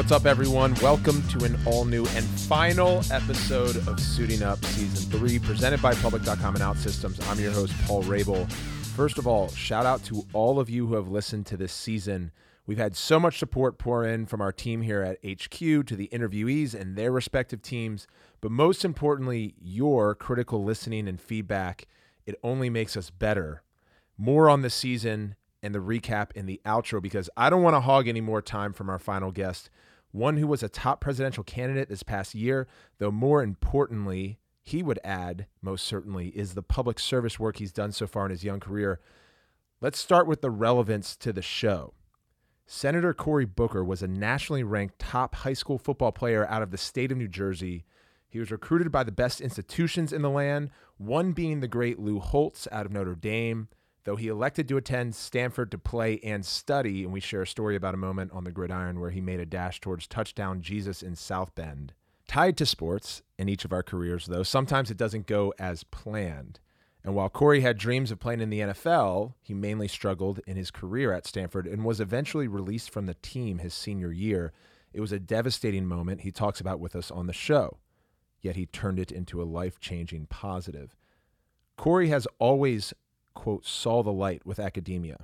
What's up, everyone? Welcome to an all-new and final episode of Suiting Up Season 3, presented by Public.com and OutSystems. I'm your host, Paul Rabel. First of all, shout out to all of you who have listened to this season. We've had so much support pour in from our team here at HQ to the interviewees and their respective teams, but most importantly, your critical listening and feedback. It only makes us better. More on the season and the recap in the outro, because I don't want to hog any more time from our final guest, one who was a top presidential candidate this past year, though more importantly, he would add, most certainly, is the public service work he's done so far in his young career. Let's start with the relevance to the show. Senator Cory Booker was a nationally ranked top high school football player out of the state of New Jersey. He was recruited by the best institutions in the land, one being the great Lou Holtz out of Notre Dame, though he elected to attend Stanford to play and study, and we share a story about a moment on the gridiron where he made a dash towards touchdown Jesus in South Bend. Tied to sports in each of our careers, though, sometimes it doesn't go as planned. And while Cory had dreams of playing in the NFL, he mainly struggled in his career at Stanford and was eventually released from the team his senior year. It was a devastating moment he talks about with us on the show, yet he turned it into a life-changing positive. Cory has always, quote, saw the light with academia,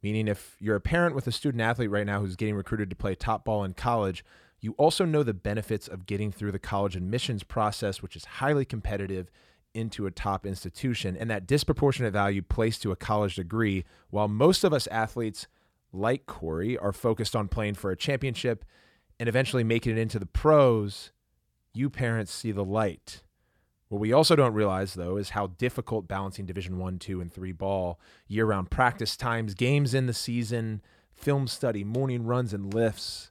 meaning if you're a parent with a student-athlete right now who's getting recruited to play top ball in college, you also know the benefits of getting through the college admissions process, which is highly competitive, into a top institution, and that disproportionate value placed to a college degree, while most of us athletes, like Cory, are focused on playing for a championship and eventually making it into the pros. You parents see the light. What we also don't realize, though, is how difficult balancing Division I, II, and III ball, year-round practice times, games in the season, film study, morning runs and lifts,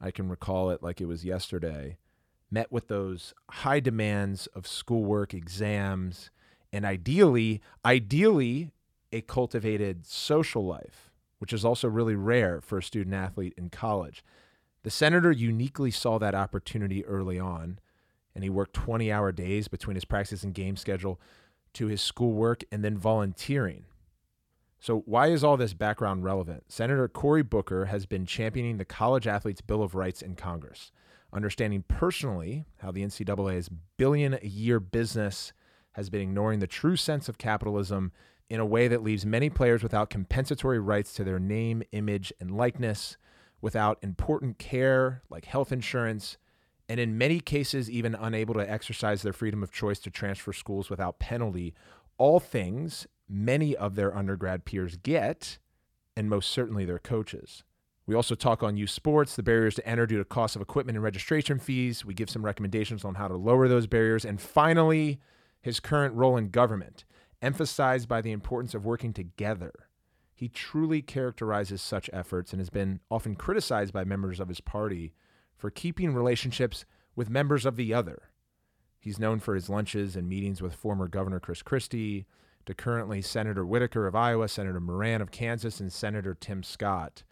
I can recall it like it was yesterday, met with those high demands of schoolwork, exams, and ideally, a cultivated social life, which is also really rare for a student athlete in college. The senator uniquely saw that opportunity early on, and he worked 20-hour days between his practice and game schedule to his schoolwork and then volunteering. So why is all this background relevant? Senator Cory Booker has been championing the college athlete's Bill of Rights in Congress, understanding personally how the NCAA's billion-a-year business has been ignoring the true sense of capitalism in a way that leaves many players without compensatory rights to their name, image, and likeness, without important care like health insurance, and in many cases even unable to exercise their freedom of choice to transfer schools without penalty, all things many of their undergrad peers get, and most certainly their coaches. We also talk on youth sports, the barriers to enter due to cost of equipment and registration fees. We give some recommendations on how to lower those barriers. And finally, his current role in government, emphasized by the importance of working together. He truly characterizes such efforts and has been often criticized by members of his party for keeping relationships with members of the other. He's known for his lunches and meetings with former Governor Chris Christie, to currently Senator Whitaker of Iowa, Senator Moran of Kansas, and Senator Tim Scott.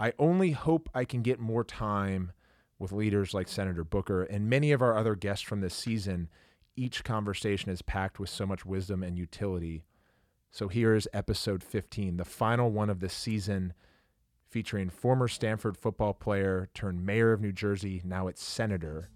I only hope I can get more time with leaders like Senator Booker and many of our other guests from this season. Each conversation is packed with so much wisdom and utility. So here is episode 15, the final one of this season, featuring former Stanford football player turned mayor of New Jersey, now it's Senator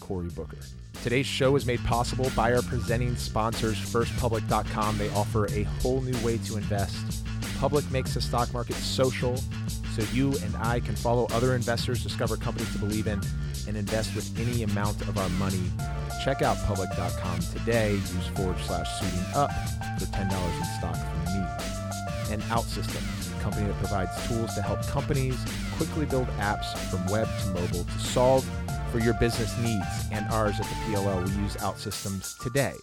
Cory Booker. Today's show is made possible by our presenting sponsors, first Public.com. They offer a whole new way to invest. Public makes the stock market social, so you and I can follow other investors, discover companies to believe in, and invest with any amount of our money. Check out Public.com today. Use /suiting up for $10 in stock from me. And OutSystems, a company that provides tools to help companies quickly build apps from web to mobile to solve for your business needs and ours at the PLL. We use OutSystems today.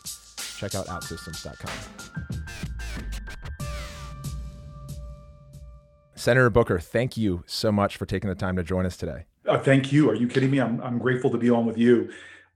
Check out OutSystems.com. Senator Booker, thank you so much for taking the time to join us today. Thank you. Are you kidding me? I'm grateful to be on with you.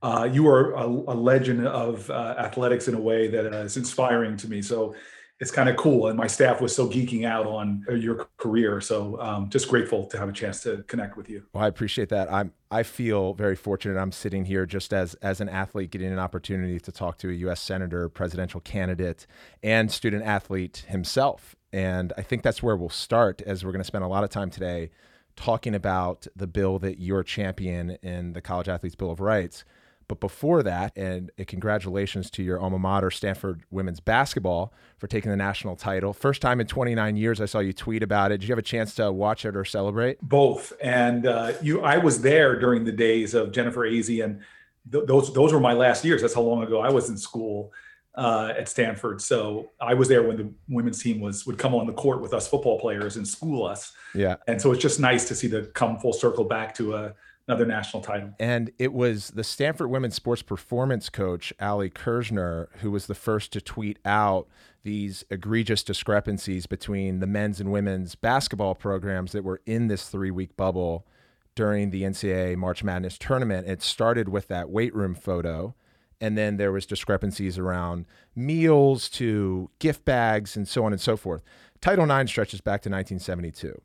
You are a legend of athletics in a way that is inspiring to me. So it's kind of cool. And my staff was so geeking out on your career. So just grateful to have a chance to connect with you. Well, I appreciate that. I feel very fortunate. I'm sitting here just as an athlete getting an opportunity to talk to a U.S. senator, presidential candidate, and student athlete himself. And I think that's where we'll start, as we're going to spend a lot of time today talking about the bill that you're champion in the College Athletes Bill of Rights. But before that, and congratulations to your alma mater, Stanford women's basketball, for taking the national title. First time in 29 years, I saw you tweet about it. Did you have a chance to watch it or celebrate? Both. And I was there during the days of Jennifer Azzie, and those were my last years. That's how long ago I was in school at Stanford. So I was there when the women's team would come on the court with us football players and school us. Yeah. And so it's just nice to see the come full circle back to another national title. And it was the Stanford women's sports performance coach, Allie Kirshner, who was the first to tweet out these egregious discrepancies between the men's and women's basketball programs that were in this 3-week bubble during the NCAA March Madness tournament. It started with that weight room photo, and then there was discrepancies around meals to gift bags and so on and so forth. Title IX stretches back to 1972.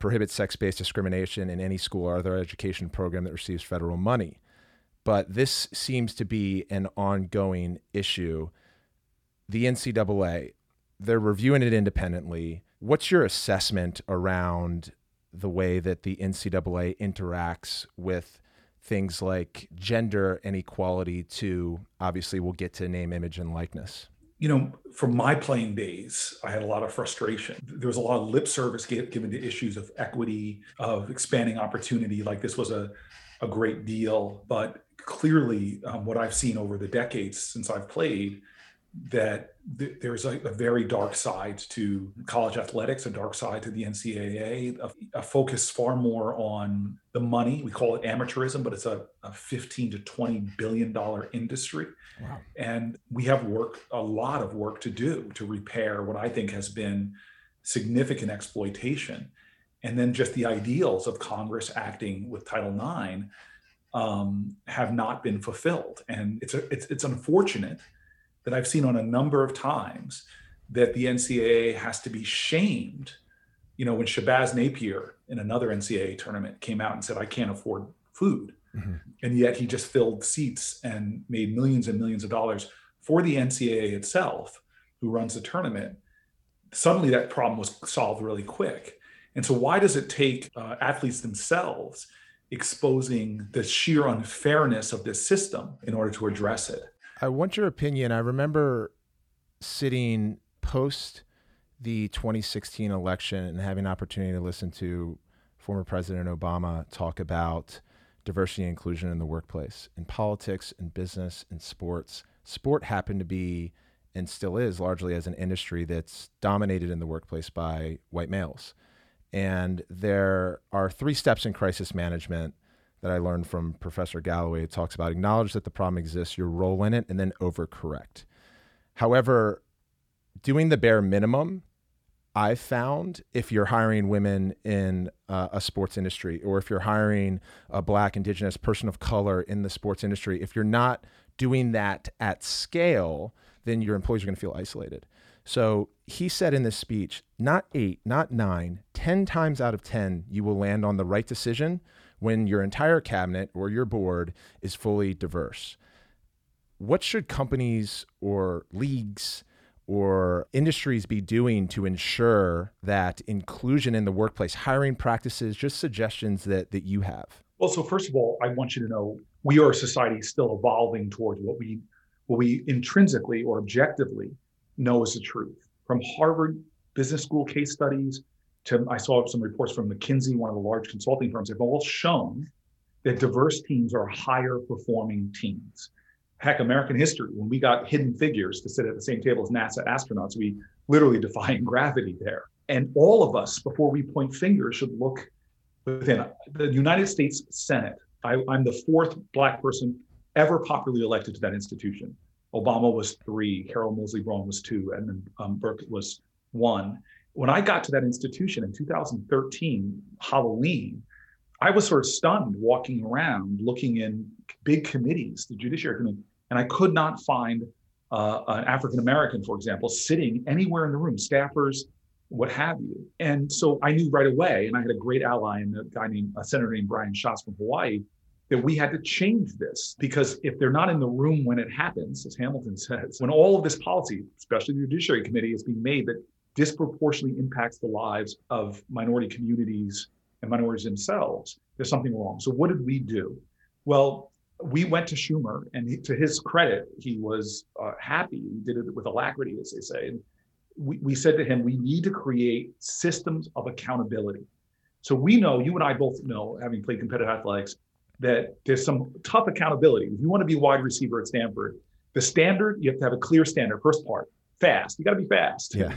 Prohibits sex-based discrimination in any school or other education program that receives federal money. But this seems to be an ongoing issue. The NCAA, they're reviewing it independently. What's your assessment around the way that the NCAA interacts with things like gender inequality to, obviously, we'll get to name, image, and likeness? You know, from my playing days, I had a lot of frustration. There was a lot of lip service given to issues of equity, of expanding opportunity, like this was a great deal. But clearly, what I've seen over the decades since I've played, that there's a very dark side to college athletics, a dark side to the NCAA, a focus far more on the money. We call it amateurism, but it's a $15 to $20 billion industry. Wow. And we have a lot of work to do to repair what I think has been significant exploitation. And then just the ideals of Congress acting with Title IX have not been fulfilled. And it's unfortunate that I've seen on a number of times that the NCAA has to be shamed. You know, when Shabazz Napier in another NCAA tournament came out and said, I can't afford food. Mm-hmm. And yet he just filled seats and made millions and millions of dollars for the NCAA itself, who runs the tournament. Suddenly that problem was solved really quick. And so why does it take athletes themselves exposing the sheer unfairness of this system in order to address it? I want your opinion. I remember sitting post the 2016 election and having an opportunity to listen to former President Obama talk about diversity and inclusion in the workplace, in politics, in business, in sports. Sport happened to be, and still is largely as an industry that's dominated in the workplace by white males. And there are three steps in crisis management that I learned from Professor Galloway. It talks about acknowledge that the problem exists, your role in it, and then overcorrect. However, doing the bare minimum, I found, if you're hiring women in a sports industry, or if you're hiring a Black, Indigenous person of color in the sports industry, if you're not doing that at scale, then your employees are going to feel isolated. So he said in this speech, not 8, not 9, 10 times out of 10, you will land on the right decision when your entire cabinet or your board is fully diverse. What should companies or leagues or industries be doing to ensure that inclusion in the workplace, hiring practices, just suggestions that you have? Well, so first of all, I want you to know we are a society still evolving towards what we intrinsically or objectively know is the truth. From Harvard Business School case studies, I saw some reports from McKinsey, one of the large consulting firms, have all shown that diverse teams are higher performing teams. Heck, American history, when we got hidden figures to sit at the same table as NASA astronauts, we literally defying gravity there. And all of us, before we point fingers, should look within. The United States Senate, I'm the fourth Black person ever popularly elected to that institution. Obama was 3, Carol Moseley Braun was 2, and then Burke was 1. When I got to that institution in 2013, Halloween, I was sort of stunned walking around, looking in big committees, the Judiciary Committee, and I could not find an African-American, for example, sitting anywhere in the room, staffers, what have you. And so I knew right away, and I had a great ally in a senator named Brian Schatz from Hawaii, that we had to change this, because if they're not in the room when it happens, as Hamilton says, when all of this policy, especially the Judiciary Committee, is being made that disproportionately impacts the lives of minority communities and minorities themselves, there's something wrong. So what did we do? Well, we went to Schumer, and he, to his credit, he was happy. He did it with alacrity, as they say. And we said to him, we need to create systems of accountability. So we know, you and I both know, having played competitive athletics, that there's some tough accountability. If you want to be a wide receiver at Stanford, the standard, you have to have a clear standard. First part, fast. You got to be fast. Yeah.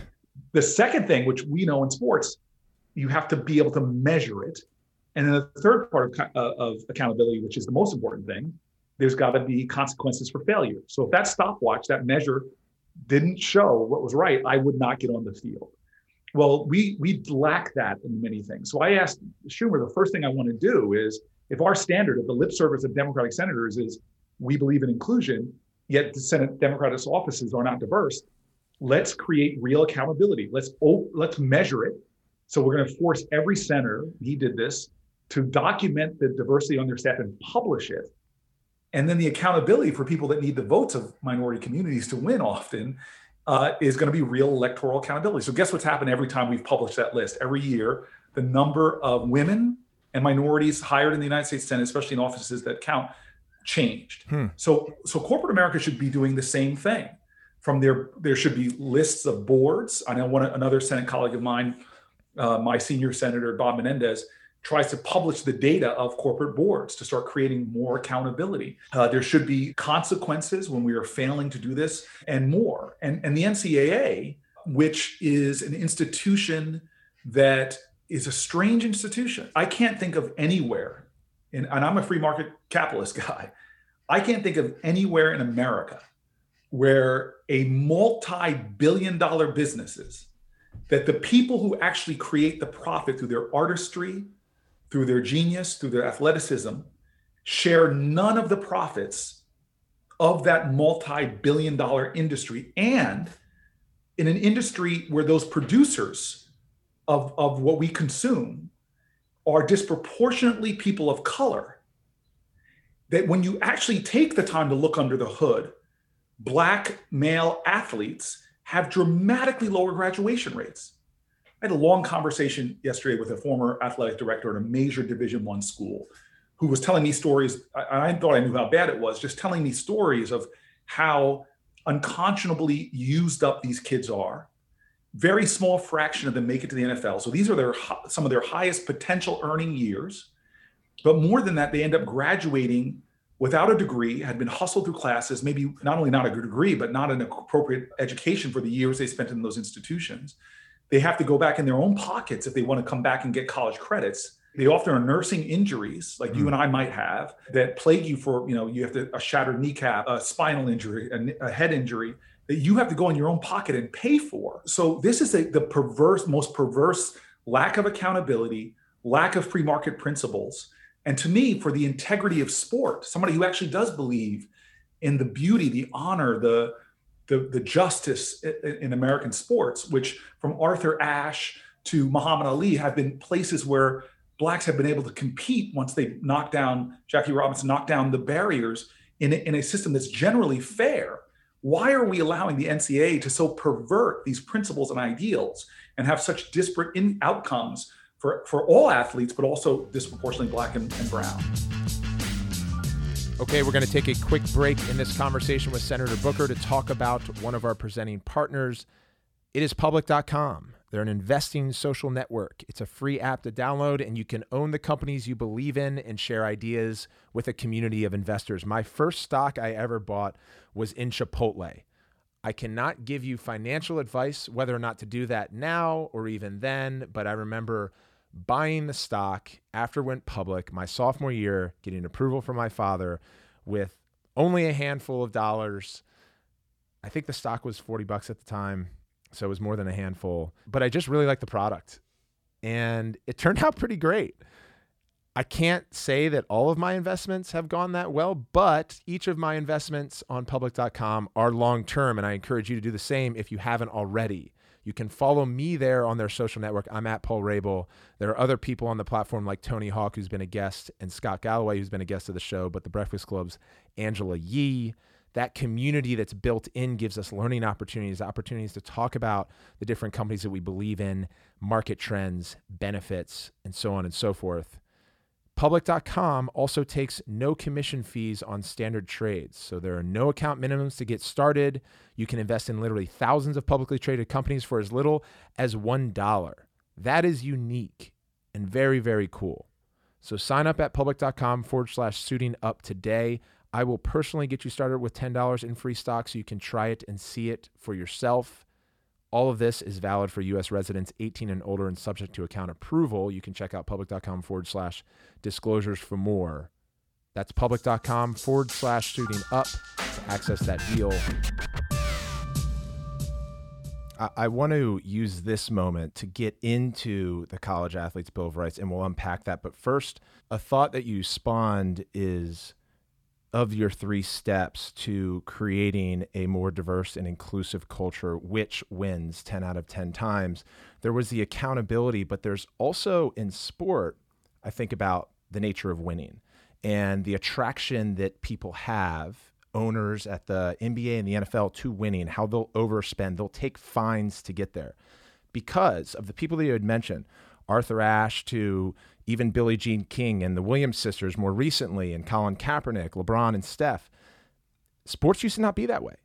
The second thing, which we know in sports, you have to be able to measure it. And then the third part of accountability, which is the most important thing, there's got to be consequences for failure. So if that stopwatch, that measure didn't show what was right, I would not get on the field. Well, we lack that in many things. So I asked Schumer, the first thing I want to do is, if our standard of the lip service of Democratic senators is we believe in inclusion, yet the Senate Democratic offices are not diverse, let's create real accountability. Let's measure it. So we're going to force every senator, he did this, to document the diversity on their staff and publish it. And then the accountability for people that need the votes of minority communities to win often is going to be real electoral accountability. So guess what's happened every time we've published that list? Every year, the number of women and minorities hired in the United States Senate, especially in offices that count, changed. So corporate America should be doing the same thing. From there should be lists of boards. I know another Senate colleague of mine, my senior senator, Bob Menendez, tries to publish the data of corporate boards to start creating more accountability. There should be consequences when we are failing to do this and more. And the NCAA, which is an institution that is a strange institution. I can't think of anywhere, and I'm a free market capitalist guy, I can't think of anywhere in America where a multi-billion-dollar businesses, that the people who actually create the profit through their artistry, through their genius, through their athleticism, share none of the profits of that multi-billion-dollar industry. And in an industry where those producers of what we consume are disproportionately people of color, that when you actually take the time to look under the hood, Black male athletes have dramatically lower graduation rates. I had a long conversation yesterday with a former athletic director at a major Division I school who was telling me stories, I thought I knew how bad it was, just telling me stories of how unconscionably used up these kids are. Very small fraction of them make it to the NFL. So these are some of their highest potential earning years. But more than that, they end up graduating without a degree, had been hustled through classes, maybe not only not a good degree, but not an appropriate education for the years they spent in those institutions. They have to go back in their own pockets if they want to come back and get college credits. They often are nursing injuries, like you and I might have, that plague you for, you have a shattered kneecap, a spinal injury, a head injury, that you have to go in your own pocket and pay for. So this is the most perverse lack of accountability, lack of free market principles. And to me, for the integrity of sport, somebody who actually does believe in the beauty, the honor, the justice in American sports, which from Arthur Ashe to Muhammad Ali have been places where Blacks have been able to compete once they Jackie Robinson knocked down the barriers in a system that's generally fair. Why are we allowing the NCAA to so pervert these principles and ideals and have such disparate outcomes for all athletes, but also disproportionately Black and brown? Okay, we're going to take a quick break in this conversation with Senator Booker to talk about one of our presenting partners. It is Public.com. They're an investing social network. It's a free app to download, and you can own the companies you believe in and share ideas with a community of investors. My first stock I ever bought was in Chipotle. I cannot give you financial advice whether or not to do that now or even then, but I remember buying the stock after it went public my sophomore year, getting approval from my father with only a handful of dollars. I think the stock was $40 at the time, so it was more than a handful, but I just really liked the product and it turned out pretty great. I can't say that all of my investments have gone that well, but each of my investments on public.com are long-term, and I encourage you to do the same if you haven't already. You can follow me there on their social network. I'm at Paul Rabel. There are other people on the platform like Tony Hawk, who's been a guest, and Scott Galloway, who's been a guest of the show, but The Breakfast Club's Angela Yee, that community that's built in gives us learning opportunities, opportunities to talk about the different companies that we believe in, market trends, benefits, and so on and so forth. Public.com also takes no commission fees on standard trades. So there are no account minimums to get started. You can invest in literally thousands of publicly traded companies for as little as $1. That is unique and very, very cool. So sign up at public.com/suiting up today. I will personally get you started with $10 in free stock so you can try it and see it for yourself. All of this is valid for U.S. residents 18 and older and subject to account approval. You can check out public.com/disclosures for more. That's public.com/suiting up to access that deal. I want to use this moment to get into the College Athletes' Bill of Rights, and we'll unpack that. But first, a thought that you spawned is of your three steps to creating a more diverse and inclusive culture, which wins 10 out of 10 times. There was the accountability, but there's also in sport, I think about the nature of winning and the attraction that people have, owners at the NBA and the NFL, to winning, how they'll overspend, they'll take fines to get there. Because of the people that you had mentioned, Arthur Ashe to even Billie Jean King and the Williams sisters more recently, and Colin Kaepernick, LeBron and Steph, sports used to not be that way.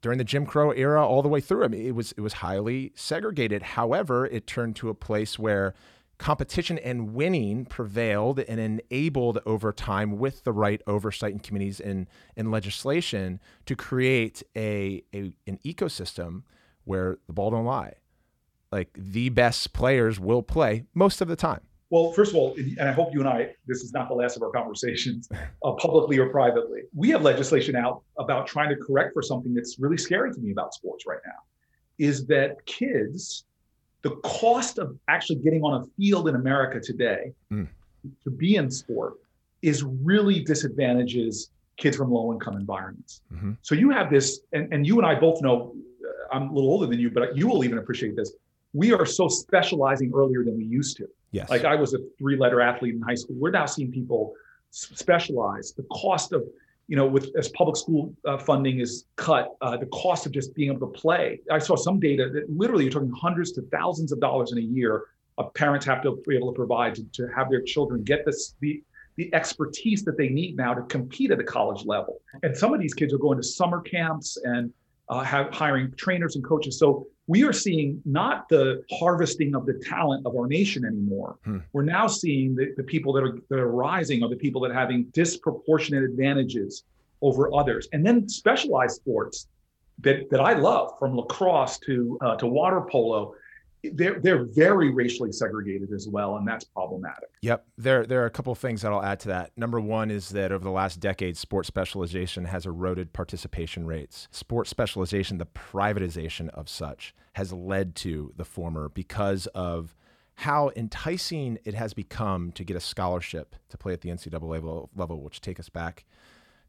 During the Jim Crow era all the way through, I mean, it was highly segregated. However, it turned to a place where competition and winning prevailed and enabled over time, with the right oversight in committees and legislation, to create an ecosystem where the ball don't lie. Like, the best players will play most of the time. Well, first of all, and I hope you and I, this is not the last of our conversations, publicly or privately, we have legislation out about trying to correct for something that's really scary to me about sports right now, is that kids, the cost of actually getting on a field in America today to be in sport is really disadvantages kids from low-income environments. Mm-hmm. So you have this, and you and I both know, I'm a little older than you, but you will even appreciate this. We are so specializing earlier than we used to. Yes. Like, I was a three-letter athlete in high school. We're now seeing people specialize. The cost of, as public school funding is cut, the cost of just being able to play. I saw some data that literally you're talking hundreds to thousands of dollars in a year of parents have to be able to provide to have their children get the expertise that they need now to compete at the college level. And some of these kids are going to summer camps and hiring trainers and coaches. So we are seeing not the harvesting of the talent of our nation anymore. We're now seeing the people that are rising are the people that are having disproportionate advantages over others. And then specialized sports that I love, from lacrosse to water polo, they're very racially segregated as well, and that's problematic. Yep. There are a couple of things that I'll add to that. Number one is that over the last decade, sports specialization has eroded participation rates. Sports specialization, the privatization of such, has led to the former because of how enticing it has become to get a scholarship to play at the NCAA level, which take us back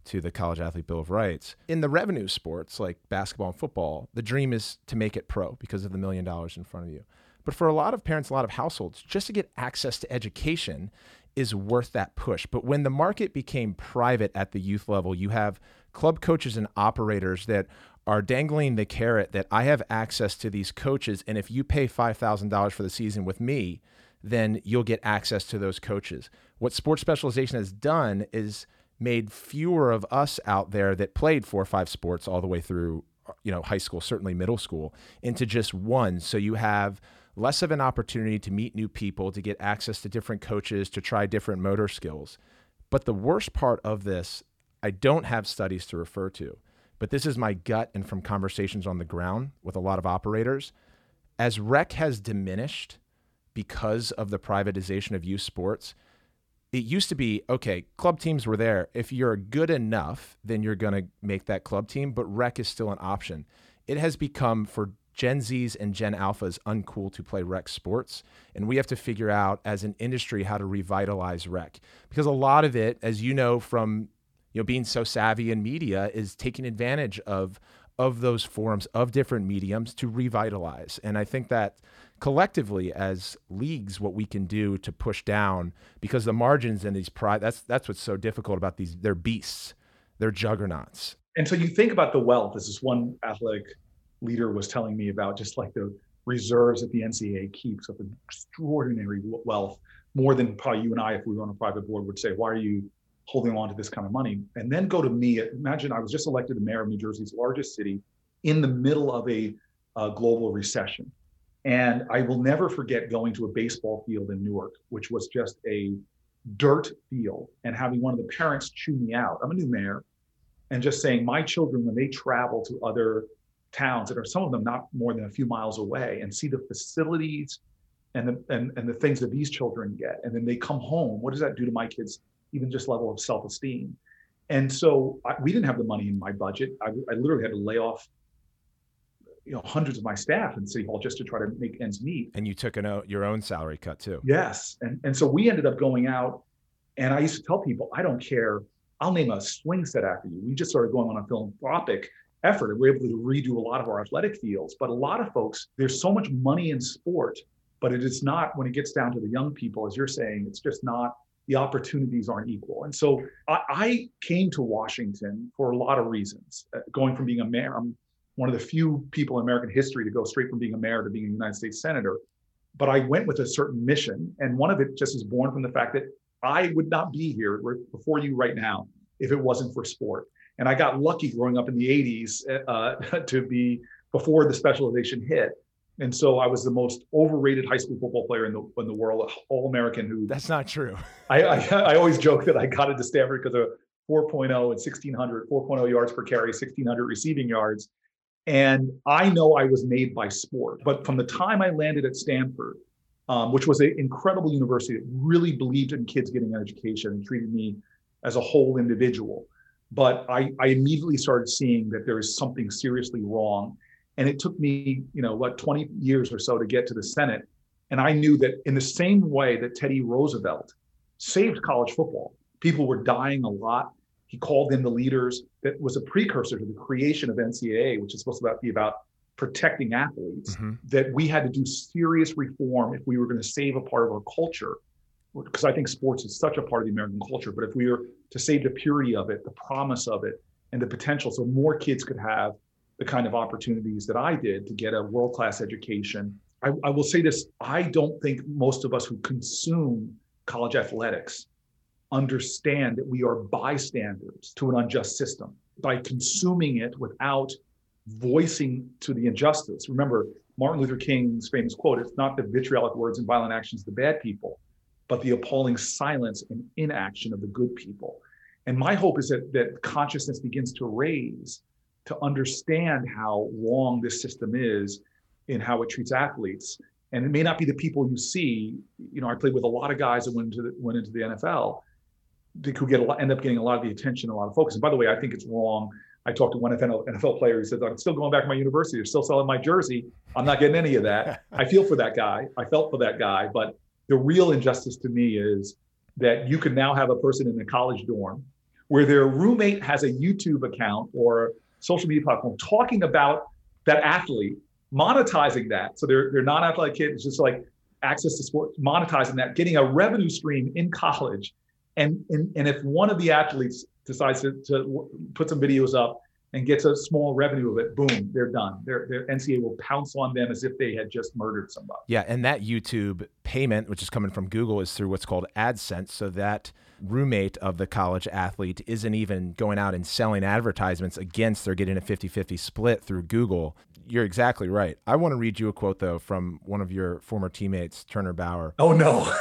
to the College Athlete Bill of Rights. In the revenue sports like basketball and football, the dream is to make it pro because of the $1 million in front of you. But for a lot of parents, a lot of households, just to get access to education is worth that push. But when the market became private at the youth level, you have club coaches and operators that are dangling the carrot that I have access to these coaches, and if you pay $5,000 for the season with me, then you'll get access to those coaches. What sports specialization has done is made fewer of us out there that played 4 or 5 sports all the way through, high school, certainly middle school, into just one. So you have less of an opportunity to meet new people, to get access to different coaches, to try different motor skills. But the worst part of this, I don't have studies to refer to, but this is my gut and from conversations on the ground with a lot of operators. As rec has diminished because of the privatization of youth sports, it used to be, okay, club teams were there. If you're good enough, then you're going to make that club team, but rec is still an option. It has become, for Gen Zs and Gen Alphas, uncool to play rec sports, and we have to figure out as an industry how to revitalize rec. Because a lot of it, as you know from being so savvy in media, is taking advantage of those forums, of different mediums to revitalize. And I think that collectively as leagues, what we can do to push down, because the margins in these that's what's so difficult about these, they're beasts, they're juggernauts. And so you think about the wealth, as this one athletic leader was telling me about, just like the reserves that the NCAA keeps of extraordinary wealth, more than probably you and I, if we were on a private board, would say, why are you holding on to this kind of money? And then go to me, imagine I was just elected the mayor of New Jersey's largest city in the middle of a global recession. And I will never forget going to a baseball field in Newark, which was just a dirt field, and having one of the parents chew me out. I'm a new mayor, and just saying, my children, when they travel to other towns that are some of them not more than a few miles away, and see the facilities and the things that these children get, and then they come home, what does that do to my kids' even just level of self-esteem? And so we didn't have the money in my budget. I literally had to lay off hundreds of my staff in City Hall just to try to make ends meet. And you took your own salary cut too. Yes. And so we ended up going out, and I used to tell people, I don't care, I'll name a swing set after you. We just started going on a philanthropic effort, and we were able to redo a lot of our athletic fields. But a lot of folks, there's so much money in sport, but it is not, when it gets down to the young people, as you're saying, it's just not, the opportunities aren't equal. And so I came to Washington for a lot of reasons, going from being a mayor. I'm one of the few people in American history to go straight from being a mayor to being a United States Senator. But I went with a certain mission, and one of it just is born from the fact that I would not be here before you right now if it wasn't for sport. And I got lucky growing up in the 80s to be before the specialization hit. And so I was the most overrated high school football player in the world, All-American. That's not true. I always joke that I got into Stanford because of 4.0 and 1,600, 4.0 yards per carry, 1,600 receiving yards. And I know I was made by sport. But from the time I landed at Stanford, which was an incredible university that really believed in kids getting an education and treated me as a whole individual. But I immediately started seeing that there is something seriously wrong. And it took me, 20 years or so to get to the Senate. And I knew that in the same way that Teddy Roosevelt saved college football, people were dying a lot. He called in the leaders. That was a precursor to the creation of NCAA, which is supposed to be about protecting athletes, mm-hmm. that we had to do serious reform if we were going to save a part of our culture, because I think sports is such a part of the American culture. But if we were to save the purity of it, the promise of it, and the potential, so more kids could have the kind of opportunities that I did to get a world-class education. I will say this, I don't think most of us who consume college athletics understand that we are bystanders to an unjust system. By consuming it without voicing to the injustice. Remember Martin Luther King's famous quote, it's not the vitriolic words and violent actions of the bad people, but the appalling silence and inaction of the good people. And my hope is that consciousness begins to raise to understand how wrong this system is in how it treats athletes. And it may not be the people you see. I played with a lot of guys that went into the NFL. They could end up getting a lot of the attention, a lot of focus. And by the way, I think it's wrong. I talked to one NFL player who said, I'm still going back to my university. They're still selling my jersey. I'm not getting any of that. I feel for that guy. I felt for that guy. But the real injustice to me is that you can now have a person in a college dorm where their roommate has a YouTube account or social media platform talking about that athlete, monetizing that. So they're non-athletic kids. It's just like access to sports, monetizing that, getting a revenue stream in college. And if one of the athletes decides to put some videos up and gets a small revenue of it, boom, they're done. Their NCAA will pounce on them as if they had just murdered somebody. Yeah, and that YouTube payment, which is coming from Google, is through what's called AdSense. So that roommate of the college athlete isn't even going out and selling advertisements against, they're getting a 50-50 split through Google. You're exactly right. I want to read you a quote, though, from one of your former teammates, Turner Bauer. Oh, no.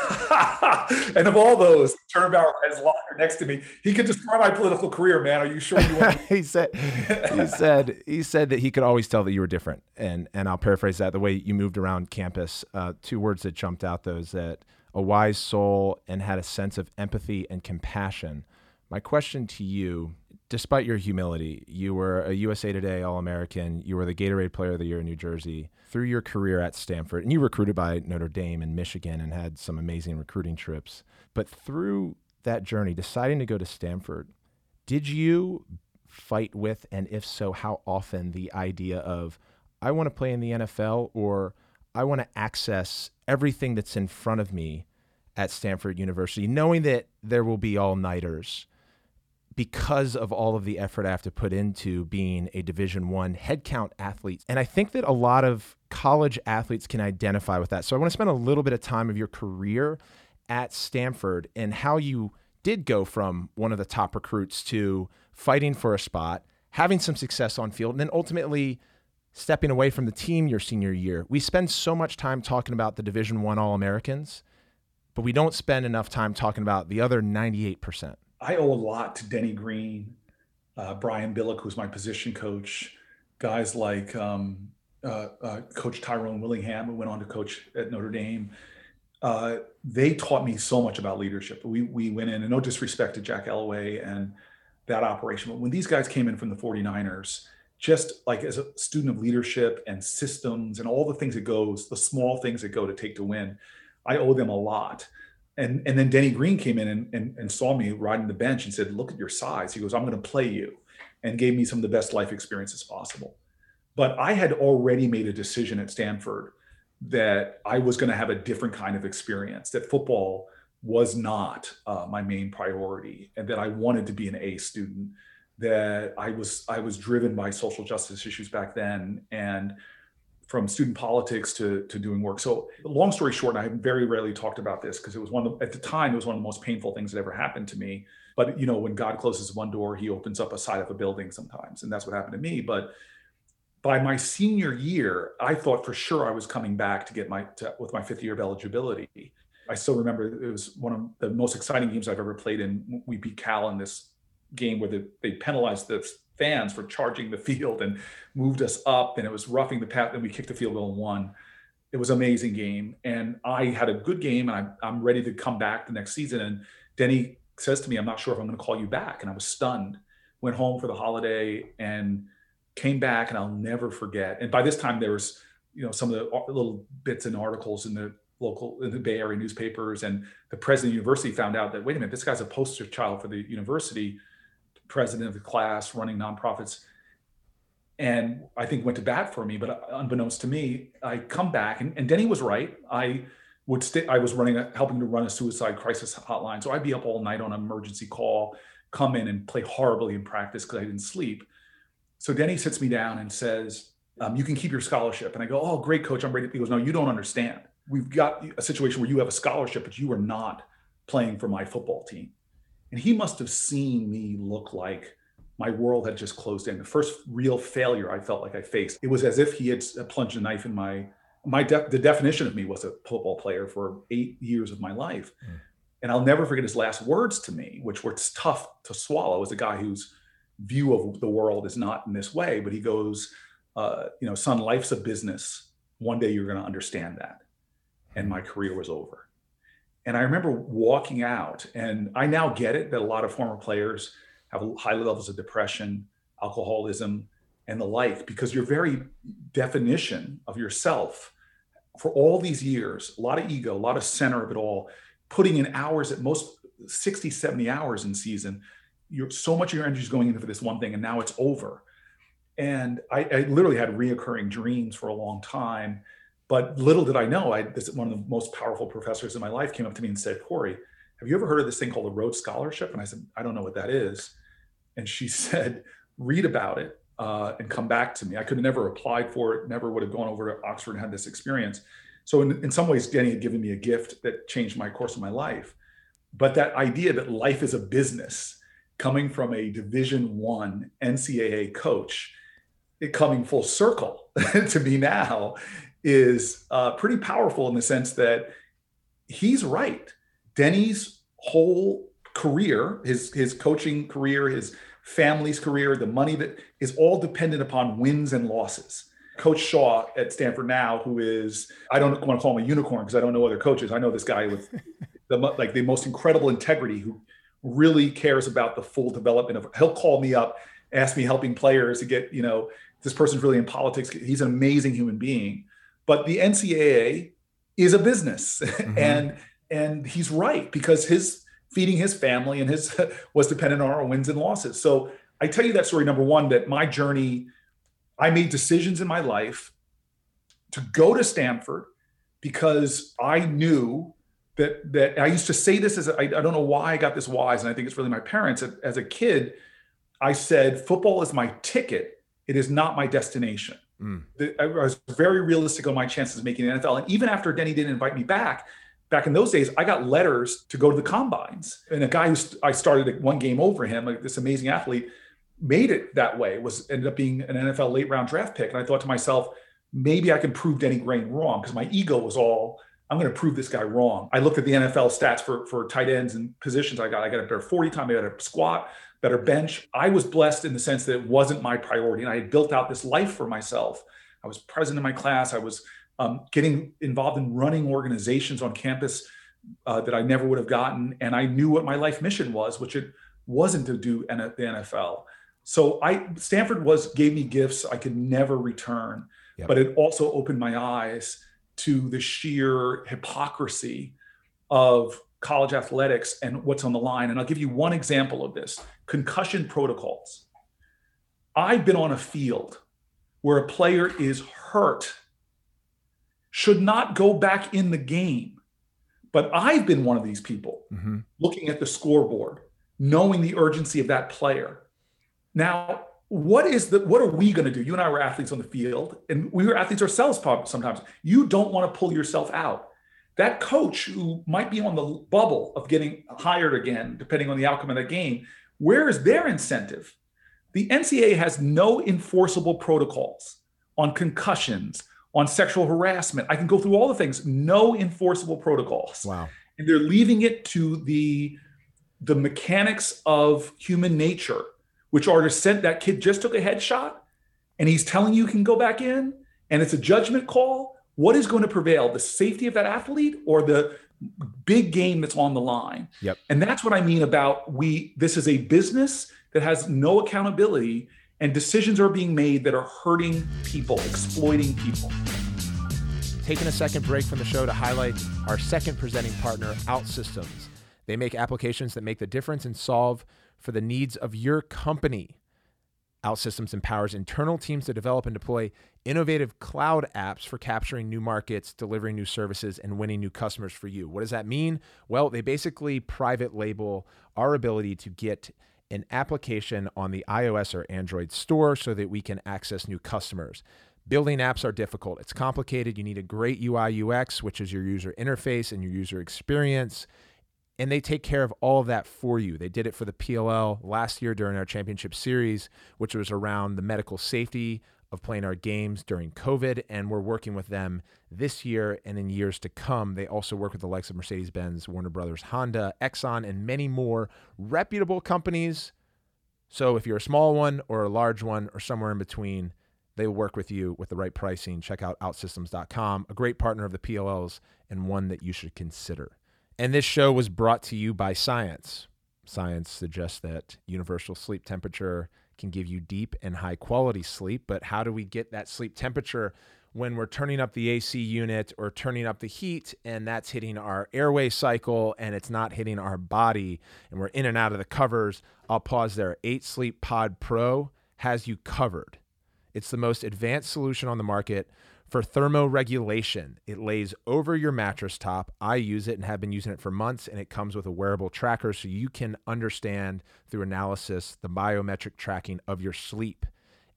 And of all those, Turner Bauer has locker next to me. He could destroy my political career, man. Are you sure you want to? He said that he could always tell that you were different. And I'll paraphrase that, the way you moved around campus. Two words that jumped out, though, is that a wise soul and had a sense of empathy and compassion. My question to you, despite your humility, you were a USA Today All-American. You were the Gatorade Player of the Year in New Jersey. Through your career at Stanford, and you recruited by Notre Dame and Michigan and had some amazing recruiting trips. But through that journey, deciding to go to Stanford, did you fight with, and if so, how often, the idea of, I want to play in the NFL, or I want to access everything that's in front of me at Stanford University, knowing that there will be all-nighters? because of all of the effort I have to put into being a Division I headcount athlete. And I think that a lot of college athletes can identify with that. So I want to spend a little bit of time of your career at Stanford and how you did go from one of the top recruits to fighting for a spot, having some success on field, and then ultimately stepping away from the team your senior year. We spend so much time talking about the Division I All-Americans, but we don't spend enough time talking about the other 98%. I owe a lot to Denny Green, Brian Billick, who's my position coach, guys like Coach Tyrone Willingham, who went on to coach at Notre Dame. They taught me so much about leadership. We went in, and no disrespect to Jack Galloway and that operation, but when these guys came in from the 49ers, just like as a student of leadership and systems and all the things that goes, the small things that go to take to win, I owe them a lot. And then Denny Green came in and saw me riding the bench and said, look at your size. He goes, I'm going to play you, and gave me some of the best life experiences possible. But I had already made a decision at Stanford that I was going to have a different kind of experience, that football was not my main priority, and that I wanted to be an A student, that I was driven by social justice issues back then, and from student politics to doing work. So long story short, and I very rarely talked about this because it was at the time, it was one of the most painful things that ever happened to me. But you know, when God closes one door, he opens up a side of a building sometimes. And that's what happened to me. But by my senior year, I thought for sure I was coming back to get with my fifth year of eligibility. I still remember it was one of the most exciting games I've ever played in. We beat Cal in this game where they penalized the fans for charging the field and moved us up, and it was roughing the path, and we kicked the field goal and won. It was an amazing game, and I had a good game, and I'm ready to come back the next season. And Denny says to me, I'm not sure if I'm going to call you back. And I was stunned. Went home for the holiday and came back, and I'll never forget. And by this time there was, you know, some of the little bits and articles in the local, in the Bay Area newspapers, and the president of the university found out that, wait a minute, this guy's a poster child for the university, president of the class, running nonprofits, and I think went to bat for me. But unbeknownst to me, I come back, and Denny was right. I was helping to run a suicide crisis hotline, so I'd be up all night on an emergency call, come in and play horribly in practice because I didn't sleep. So Denny sits me down and says, "You can keep your scholarship." And I go, "Oh, great, coach, I'm ready." He goes, "No, you don't understand. We've got a situation where you have a scholarship, but you are not playing for my football team." And he must have seen me look like my world had just closed in. The first real failure I felt like I faced. It was as if he had plunged a knife in the definition of me was a football player for 8 years of my life. Mm. And I'll never forget his last words to me, which were tough to swallow as a guy whose view of the world is not in this way. But he goes, son, life's a business. One day you're going to understand that. And my career was over. And I remember walking out, and I now get it that a lot of former players have high levels of depression, alcoholism, and the like, because your very definition of yourself for all these years, a lot of ego, a lot of center of it all, putting in hours at most 60, 70 hours in season, so much of your energy is going into this one thing, and now it's over. And I literally had reoccurring dreams for a long time. But little did I know, one of the most powerful professors in my life came up to me and said, "Cory, have you ever heard of this thing called the Rhodes Scholarship?" And I said, "I don't know what that is." And she said, "Read about it and come back to me." I could have never applied for it, never would have gone over to Oxford and had this experience. So in some ways, Denny had given me a gift that changed my course of my life. But that idea that life is a business, coming from a Division I NCAA coach, it coming full circle to me now, is pretty powerful in the sense that he's right. Denny's whole career, his coaching career, his family's career, the money that is all dependent upon wins and losses. Coach Shaw at Stanford now, who is, I don't want to call him a unicorn because I don't know other coaches. I know this guy with the most incredible integrity, who really cares about the full development of, he'll call me up, ask me helping players to get, this person's really in politics. He's an amazing human being. But the NCAA is a business, mm-hmm. and he's right, because his feeding his family and his was dependent on our wins and losses. So I tell you that story, number one, that my journey, I made decisions in my life to go to Stanford because I knew that I used to say this as I don't know why I got this wise, and I think it's really my parents. As a kid, I said, football is my ticket. It is not my destination. Mm. I was very realistic on my chances of making the NFL. And even after Denny didn't invite me back in those days, I got letters to go to the combines. And a guy who I started one game over him, like this amazing athlete, made it that way, ended up being an NFL late round draft pick. And I thought to myself, maybe I can prove Denny Green wrong, because my ego was all, I'm going to prove this guy wrong. I looked at the NFL stats for tight ends and positions I got. I got a better 40 time, I got a squat, better bench. I was blessed in the sense that it wasn't my priority. And I had built out this life for myself. I was present in my class. I was getting involved in running organizations on campus that I never would have gotten. And I knew what my life mission was, which it wasn't to do the NFL. So Stanford gave me gifts I could never return, yep. But it also opened my eyes to the sheer hypocrisy of college athletics and what's on the line. And I'll give you one example of this: concussion protocols. I've been on a field where a player is hurt, should not go back in the game. But I've been one of these people, mm-hmm. looking at the scoreboard, knowing the urgency of that player. Now, what are we going to do? You and I were athletes on the field, and we were athletes ourselves sometimes. You don't want to pull yourself out. That coach who might be on the bubble of getting hired again, depending on the outcome of the game, where is their incentive? The NCAA has no enforceable protocols on concussions, on sexual harassment. I can go through all the things, no enforceable protocols. Wow. And they're leaving it to the mechanics of human nature, which are to send that kid just took a headshot and he's telling you can go back in, and it's a judgment call. What is going to prevail, the safety of that athlete or the big game that's on the line? Yep. And that's what I mean about this is a business that has no accountability, and decisions are being made that are hurting people, exploiting people. Taking a second break from the show to highlight our second presenting partner, OutSystems. They make applications that make the difference and solve for the needs of your company. OutSystems empowers internal teams to develop and deploy innovative cloud apps for capturing new markets, delivering new services, and winning new customers for you. What does that mean? Well, they basically private label our ability to get an application on the iOS or Android store so that we can access new customers. Building apps are difficult. It's complicated. You need a great UI UX, which is your user interface and your user experience. And they take care of all of that for you. They did it for the PLL last year during our championship series, which was around the medical safety of playing our games during COVID. And we're working with them this year and in years to come. They also work with the likes of Mercedes-Benz, Warner Brothers, Honda, Exxon, and many more reputable companies. So if you're a small one or a large one or somewhere in between, they will work with you with the right pricing. Check out OutSystems.com, a great partner of the PLLs and one that you should consider. And this show was brought to you by science. Science suggests that universal sleep temperature can give you deep and high quality sleep, but how do we get that sleep temperature when we're turning up the AC unit or turning up the heat, and that's hitting our airway cycle and it's not hitting our body, and we're in and out of the covers? I'll pause there. 8 Sleep Pod Pro has you covered. It's the most advanced solution on the market for thermoregulation. It lays over your mattress top. I use it and have been using it for months, and it comes with a wearable tracker so you can understand through analysis the biometric tracking of your sleep.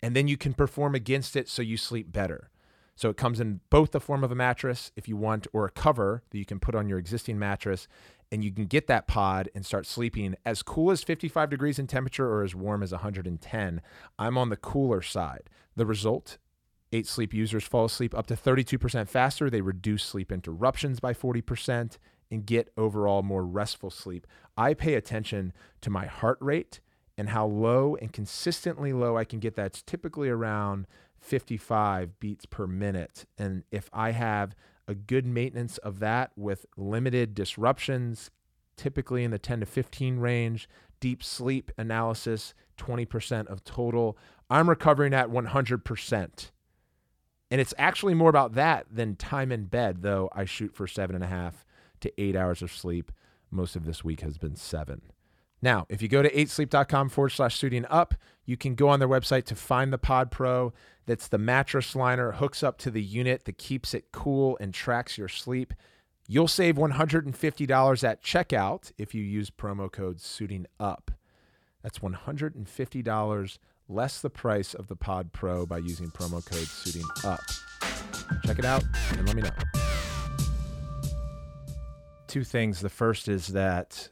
And then you can perform against it so you sleep better. So it comes in both the form of a mattress if you want, or a cover that you can put on your existing mattress, and you can get that pod and start sleeping as cool as 55 degrees in temperature or as warm as 110. I'm on the cooler side. The result? 8 Sleep users fall asleep up to 32% faster. They reduce sleep interruptions by 40% and get overall more restful sleep. I pay attention to my heart rate and how low and consistently low I can get. That's typically around 55 beats per minute. And if I have a good maintenance of that with limited disruptions, typically in the 10 to 15 range, deep sleep analysis, 20% of total, I'm recovering at 100%. And it's actually more about that than time in bed, though I shoot for 7.5 to 8 hours of sleep. Most of this week has been 7. Now, if you go to 8sleep.com/suiting up, you can go on their website to find the Pod Pro. That's the mattress liner, hooks up to the unit that keeps it cool and tracks your sleep. You'll save $150 at checkout if you use promo code SUITINGUP. That's $150 less the price of the Pod Pro by using promo code SUITINGUP. Check it out and let me know. Two things. The first is that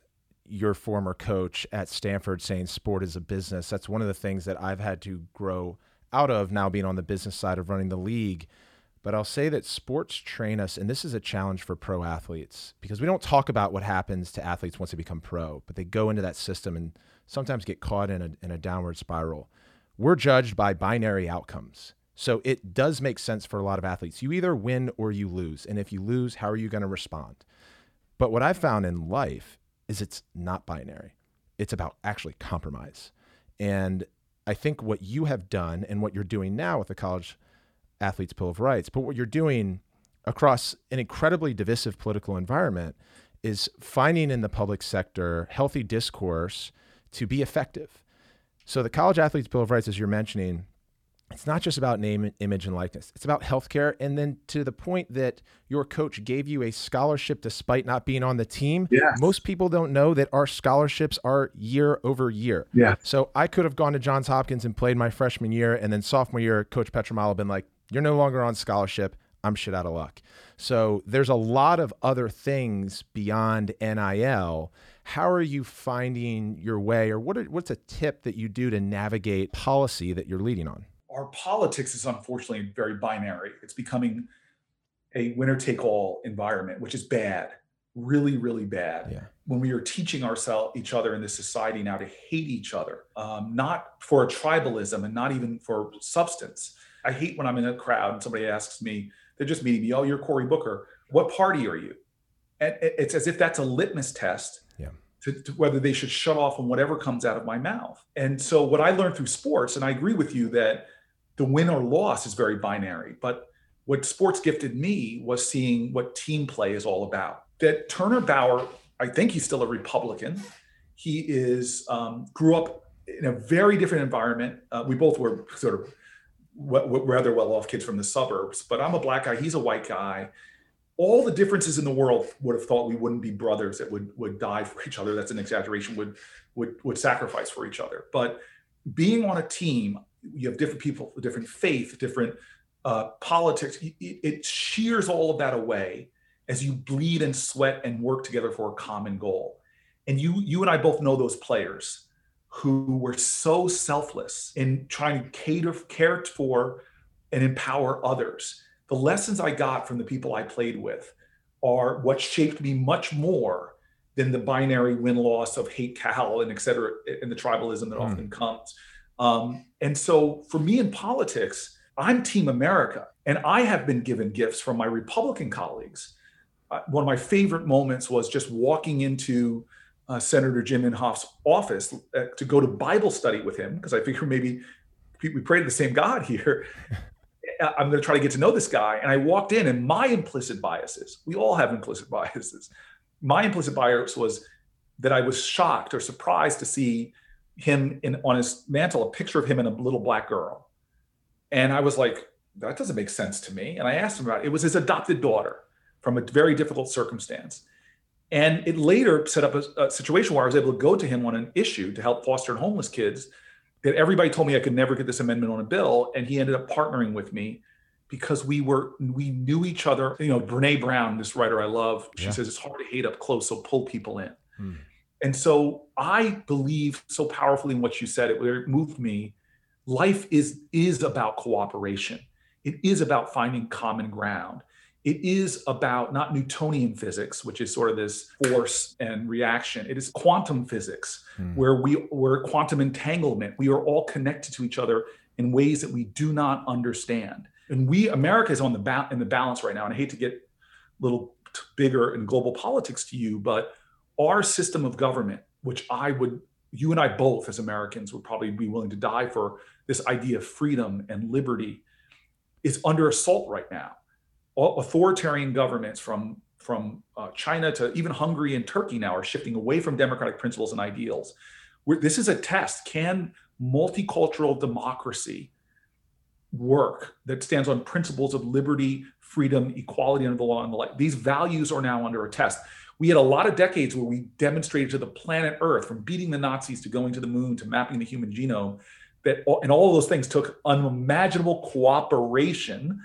your former coach at Stanford saying sport is a business. That's one of the things that I've had to grow out of now being on the business side of running the league. But I'll say that sports train us, and this is a challenge for pro athletes, because we don't talk about what happens to athletes once they become pro, but they go into that system and sometimes get caught in a downward spiral. We're judged by binary outcomes. So it does make sense for a lot of athletes. You either win or you lose. And if you lose, how are you going to respond? But what I found in life is it's not binary. It's about actually compromise. And I think what you have done and what you're doing now with the College Athlete's Bill of Rights, but what you're doing across an incredibly divisive political environment is finding in the public sector healthy discourse to be effective. So the College Athlete's Bill of Rights, as you're mentioning, it's not just about name, image, and likeness. It's about healthcare. And then to the point that your coach gave you a scholarship despite not being on the team, yes. Most people don't know that our scholarships are year over year. Yeah. So I could have gone to Johns Hopkins and played my freshman year, and then sophomore year, Coach Petromalo been like, you're no longer on scholarship. I'm shit out of luck. So there's a lot of other things beyond NIL. How are you finding your way, or what's a tip that you do to navigate policy that you're leading on? Our politics is unfortunately very binary. It's becoming a winner-take-all environment, which is bad, really, really bad. Yeah. When we are teaching each other in this society now to hate each other, not for a tribalism and not even for substance. I hate when I'm in a crowd and somebody asks me, they're just meeting me, oh, you're Cory Booker. What party are you? And it's as if that's a litmus test. Yeah. To whether they should shut off on whatever comes out of my mouth. And so what I learned through sports, and I agree with you that the win or loss is very binary, but what sports gifted me was seeing what team play is all about. That Turner Bauer, I think he's still a Republican. He is grew up in a very different environment. We both were sort of rather well-off kids from the suburbs, but I'm a black guy, he's a white guy. All the differences in the world would have thought we wouldn't be brothers that would die for each other. That's an exaggeration, would sacrifice for each other. But being on a team, you have different people, different faith, different politics. It shears all of that away as you bleed and sweat and work together for a common goal. And you and I both know those players who were so selfless in trying to care for and empower others. The lessons I got from the people I played with are what shaped me much more than the binary win-loss of hate Cal and et cetera, and the tribalism that often comes. And so for me in politics, I'm Team America, and I have been given gifts from my Republican colleagues. One of my favorite moments was just walking into Senator Jim Inhofe's office to go to Bible study with him, because I figure maybe we pray to the same God here. I'm going to try to get to know this guy. And I walked in, and my implicit biases, we all have implicit biases. My implicit bias was that I was shocked or surprised to see him on his mantle, a picture of him and a little black girl. And I was like, that doesn't make sense to me. And I asked him about it. It was his adopted daughter from a very difficult circumstance. And it later set up a situation where I was able to go to him on an issue to help foster and homeless kids that everybody told me I could never get this amendment on a bill. And he ended up partnering with me because we knew each other. You know, Brene Brown, this writer I love, she says, it's hard to hate up close, so pull people in. And so I believe so powerfully in what you said, it moved me. Life is about cooperation. It is about finding common ground. It is about not Newtonian physics, which is sort of this force and reaction. It is quantum physics, where quantum entanglement. We are all connected to each other in ways that we do not understand. And America is on in the balance right now. And I hate to get a little bigger in global politics to you, but our system of government, which you and I both as Americans would probably be willing to die for, this idea of freedom and liberty, is under assault right now. All authoritarian governments from China to even Hungary and Turkey now are shifting away from democratic principles and ideals. This is a test. Can multicultural democracy work that stands on principles of liberty, freedom, equality under the law, and the like. These values are now under a test. We had a lot of decades where we demonstrated to the planet Earth, from beating the Nazis to going to the moon to mapping the human genome, and all of those things took unimaginable cooperation.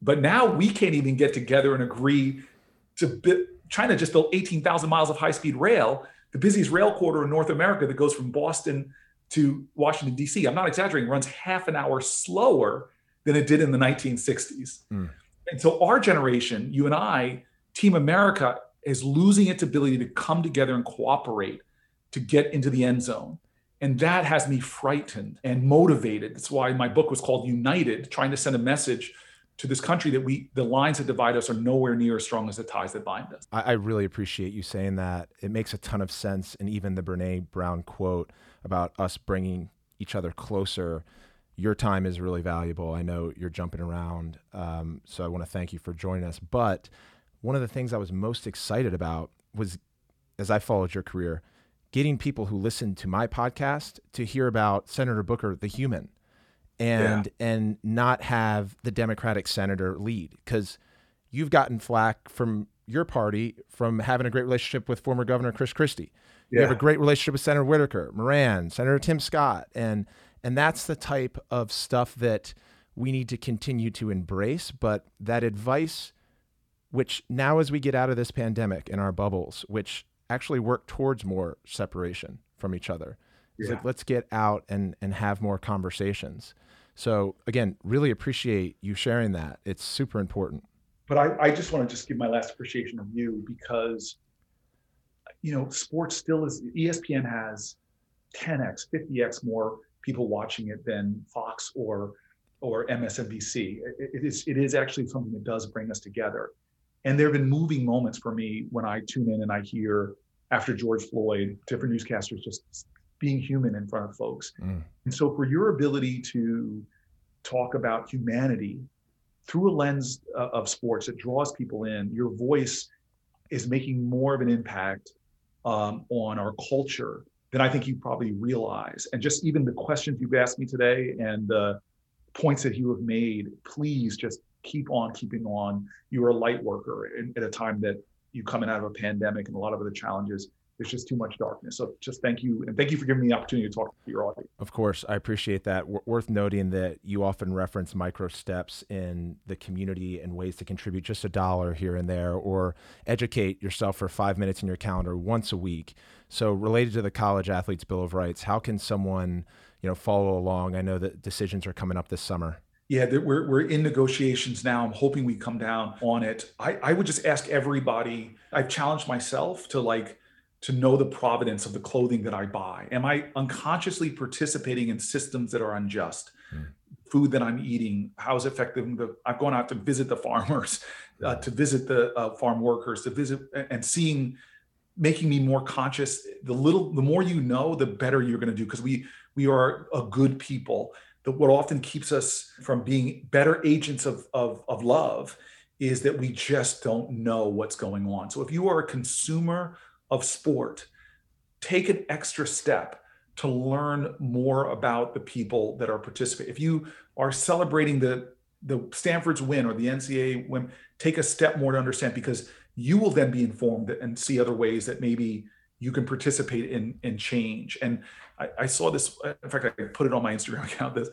But now we can't even get together and agree to China just built 18,000 miles of high-speed rail, the busiest rail corridor in North America that goes from Boston to Washington, D.C. I'm not exaggerating, runs half an hour slower than it did in the 1960s. Mm. And so our generation, you and I, Team America, is losing its ability to come together and cooperate to get into the end zone. And that has me frightened and motivated. That's why my book was called United, trying to send a message to this country that the lines that divide us are nowhere near as strong as the ties that bind us. I really appreciate you saying that. It makes a ton of sense. And even the Brene Brown quote about us bringing each other closer, your time is really valuable. I know you're jumping around. So I want to thank you for joining us. But one of the things I was most excited about was, as I followed your career, getting people who listened to my podcast to hear about Senator Booker, the human, and not have the Democratic senator lead. Because you've gotten flack from your party from having a great relationship with former Governor Chris Christie. You have a great relationship with Senator Whitaker, Moran, Senator Tim Scott. And that's the type of stuff that we need to continue to embrace. But that advice, which now as we get out of this pandemic and our bubbles, which actually work towards more separation from each other, is like, let's get out and have more conversations. So again, really appreciate you sharing that. It's super important. But I just want to just give my last appreciation of you because, you know, sports still is, ESPN has 10x, 50x more people watching it than Fox or MSNBC. It is actually something that does bring us together. And there have been moving moments for me when I tune in and I hear, after George Floyd, different newscasters just being human in front of folks. Mm. And so for your ability to talk about humanity through a lens of sports that draws people in, your voice is making more of an impact on our culture than I think you probably realize. And just even the questions you've asked me today and the points that you have made, please just keep on keeping on. You're a light worker at a time that you're coming out of a pandemic and a lot of other challenges. There's just too much darkness. So just thank you. And thank you for giving me the opportunity to talk to your audience. Of course, I appreciate that. Worth noting that you often reference micro steps in the community and ways to contribute just $1 here and there, or educate yourself for 5 minutes in your calendar once a week. So related to the College Athletes Bill of Rights, how can someone, you know, follow along? I know that decisions are coming up this summer. Yeah, we're in negotiations now. I'm hoping we come down on it. I would just ask everybody, I've challenged myself to know the providence of the clothing that I buy. Am I unconsciously participating in systems that are unjust? Mm. Food that I'm eating, how is it affecting I've gone out to visit the farmers, to visit the farm workers, to visit and seeing, making me more conscious. The more you know, the better you're gonna do, because we are a good people. What often keeps us from being better agents of love is that we just don't know what's going on. So if you are a consumer of sport, take an extra step to learn more about the people that are participating. If you are celebrating the Stanford's win or the NCAA win, take a step more to understand, because you will then be informed and see other ways that maybe you can participate in change. And I saw this, in fact, I put it on my Instagram account, this,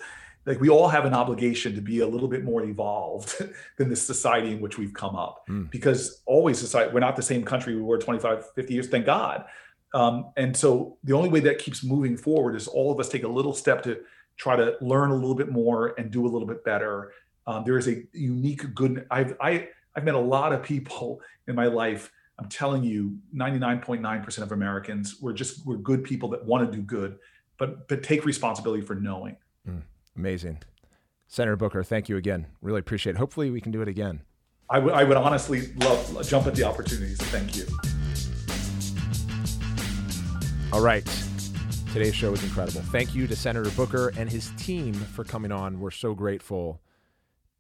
like, we all have an obligation to be a little bit more evolved than the society in which we've come up. Mm. Because always society, we're not the same country we were 25, 50 years, thank God. And so the only way that keeps moving forward is all of us take a little step to try to learn a little bit more and do a little bit better. There is a unique good, I've met a lot of people in my life. I'm telling you, 99.9% of Americans, we're good people that want to do good, but take responsibility for knowing. Mm. Amazing. Senator Booker, thank you again. Really appreciate it. Hopefully we can do it again. I would honestly love jump at the opportunities. Thank you. All right. Today's show was incredible. Thank you to Senator Booker and his team for coming on. We're so grateful.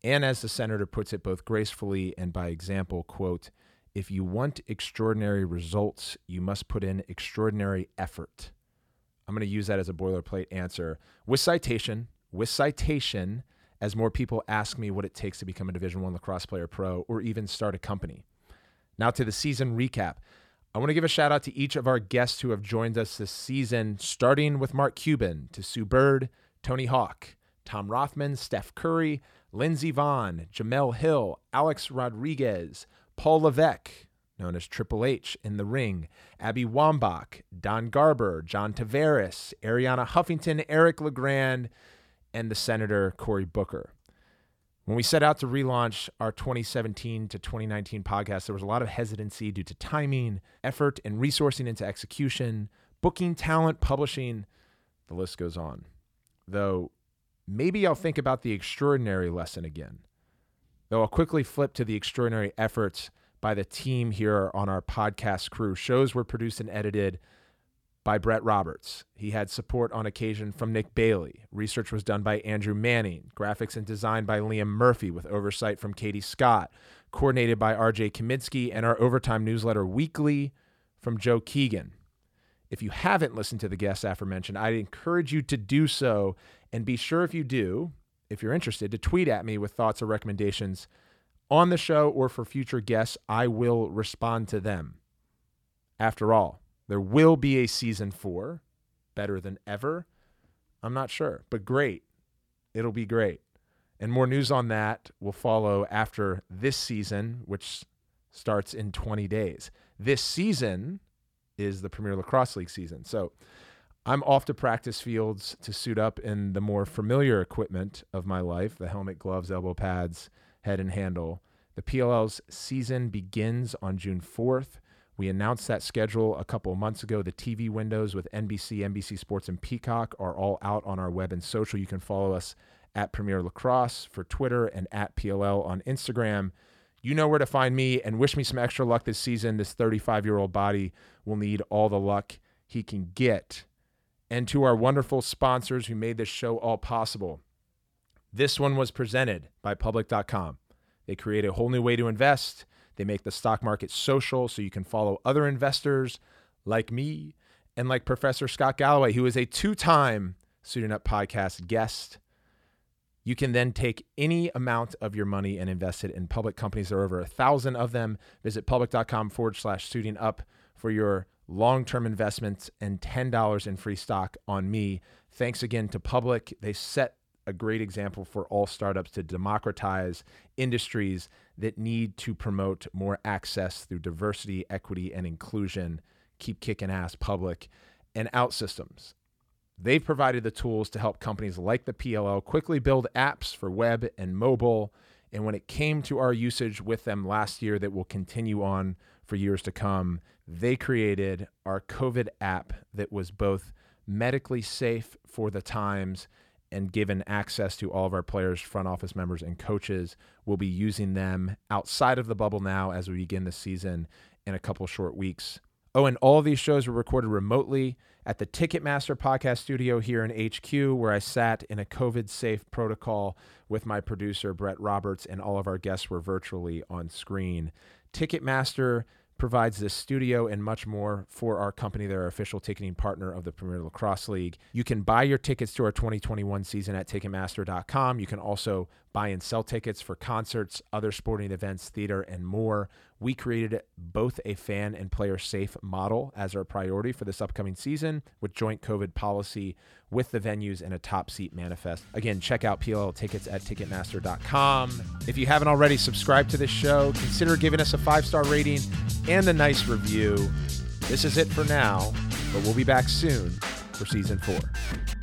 And as the senator puts it both gracefully and by example, quote, if you want extraordinary results, you must put in extraordinary effort. I'm going to use that as a boilerplate answer with citation as more people ask me what it takes to become a Division I lacrosse player pro or even start a company. Now to the season recap. I want to give a shout out to each of our guests who have joined us this season, starting with Mark Cuban, to Sue Bird, Tony Hawk, Tom Rothman, Steph Curry, Lindsey Vonn, Jamel Hill, Alex Rodriguez, Paul Levesque, known as Triple H in the ring, Abby Wambach, Don Garber, John Tavares, Ariana Huffington, Eric LeGrand, and the Senator Cory Booker. When we set out to relaunch our 2017 to 2019 podcast, there was a lot of hesitancy due to timing, effort, and resourcing into execution, booking, talent, publishing, the list goes on. Though maybe I'll think about the extraordinary lesson again. Though I'll quickly flip to the extraordinary efforts by the team here on our podcast crew. Shows were produced and edited by Brett Roberts. He had support on occasion from Nick Bailey. Research was done by Andrew Manning. Graphics and design by Liam Murphy with oversight from Katie Scott. Coordinated by RJ Kaminsky, and our overtime newsletter weekly from Joe Keegan. If you haven't listened to the guests aforementioned, I'd encourage you to do so. And be sure if you do, if you're interested, to tweet at me with thoughts or recommendations on the show or for future guests. I will respond to them. After all, there will be a season 4, better than ever. I'm not sure, but great. It'll be great. And more news on that will follow after this season, which starts in 20 days. This season is the Premier Lacrosse League season. So I'm off to practice fields to suit up in the more familiar equipment of my life, the helmet, gloves, elbow pads, head and handle. The PLL's season begins on June 4th. We announced that schedule a couple of months ago. The TV windows with NBC, NBC Sports, and Peacock are all out on our web and social. You can follow us at Premier Lacrosse for Twitter and at PLL on Instagram. You know where to find me, and wish me some extra luck this season. This 35-year-old body will need all the luck he can get. And to our wonderful sponsors who made this show all possible. This one was presented by Public.com. They create a whole new way to invest. They make the stock market social, so you can follow other investors like me and like Professor Scott Galloway, who is a 2-time Student Up podcast guest. You can then take any amount of your money and invest it in public companies. There are over 1,000 of them. Visit public.com/Student Up for your long-term investments and $10 in free stock on me. Thanks again to Public. They set a great example for all startups to democratize industries that need to promote more access through diversity, equity, and inclusion. Keep kicking ass, Public. And OutSystems. They've provided the tools to help companies like the PLL quickly build apps for web and mobile. And when it came to our usage with them last year, that will continue on for years to come, they created our COVID app that was both medically safe for the times and given access to all of our players, front office members, and coaches. We'll be using them outside of the bubble now as we begin the season in a couple short weeks. Oh, and all of these shows were recorded remotely at the Ticketmaster podcast studio here in HQ, where I sat in a COVID-safe protocol with my producer, Brett Roberts, and all of our guests were virtually on screen. Ticketmaster provides this studio and much more for our company. They're our official ticketing partner of the Premier Lacrosse League. You can buy your tickets to our 2021 season at Ticketmaster.com. You can also buy and sell tickets for concerts, other sporting events, theater, and more. We created both a fan and player safe model as our priority for this upcoming season, with joint COVID policy with the venues and a top seat manifest. Again, check out PLL tickets at Ticketmaster.com. If you haven't already, subscribe to this show. Consider giving us a 5-star rating and a nice review. This is it for now, but we'll be back soon for season 4.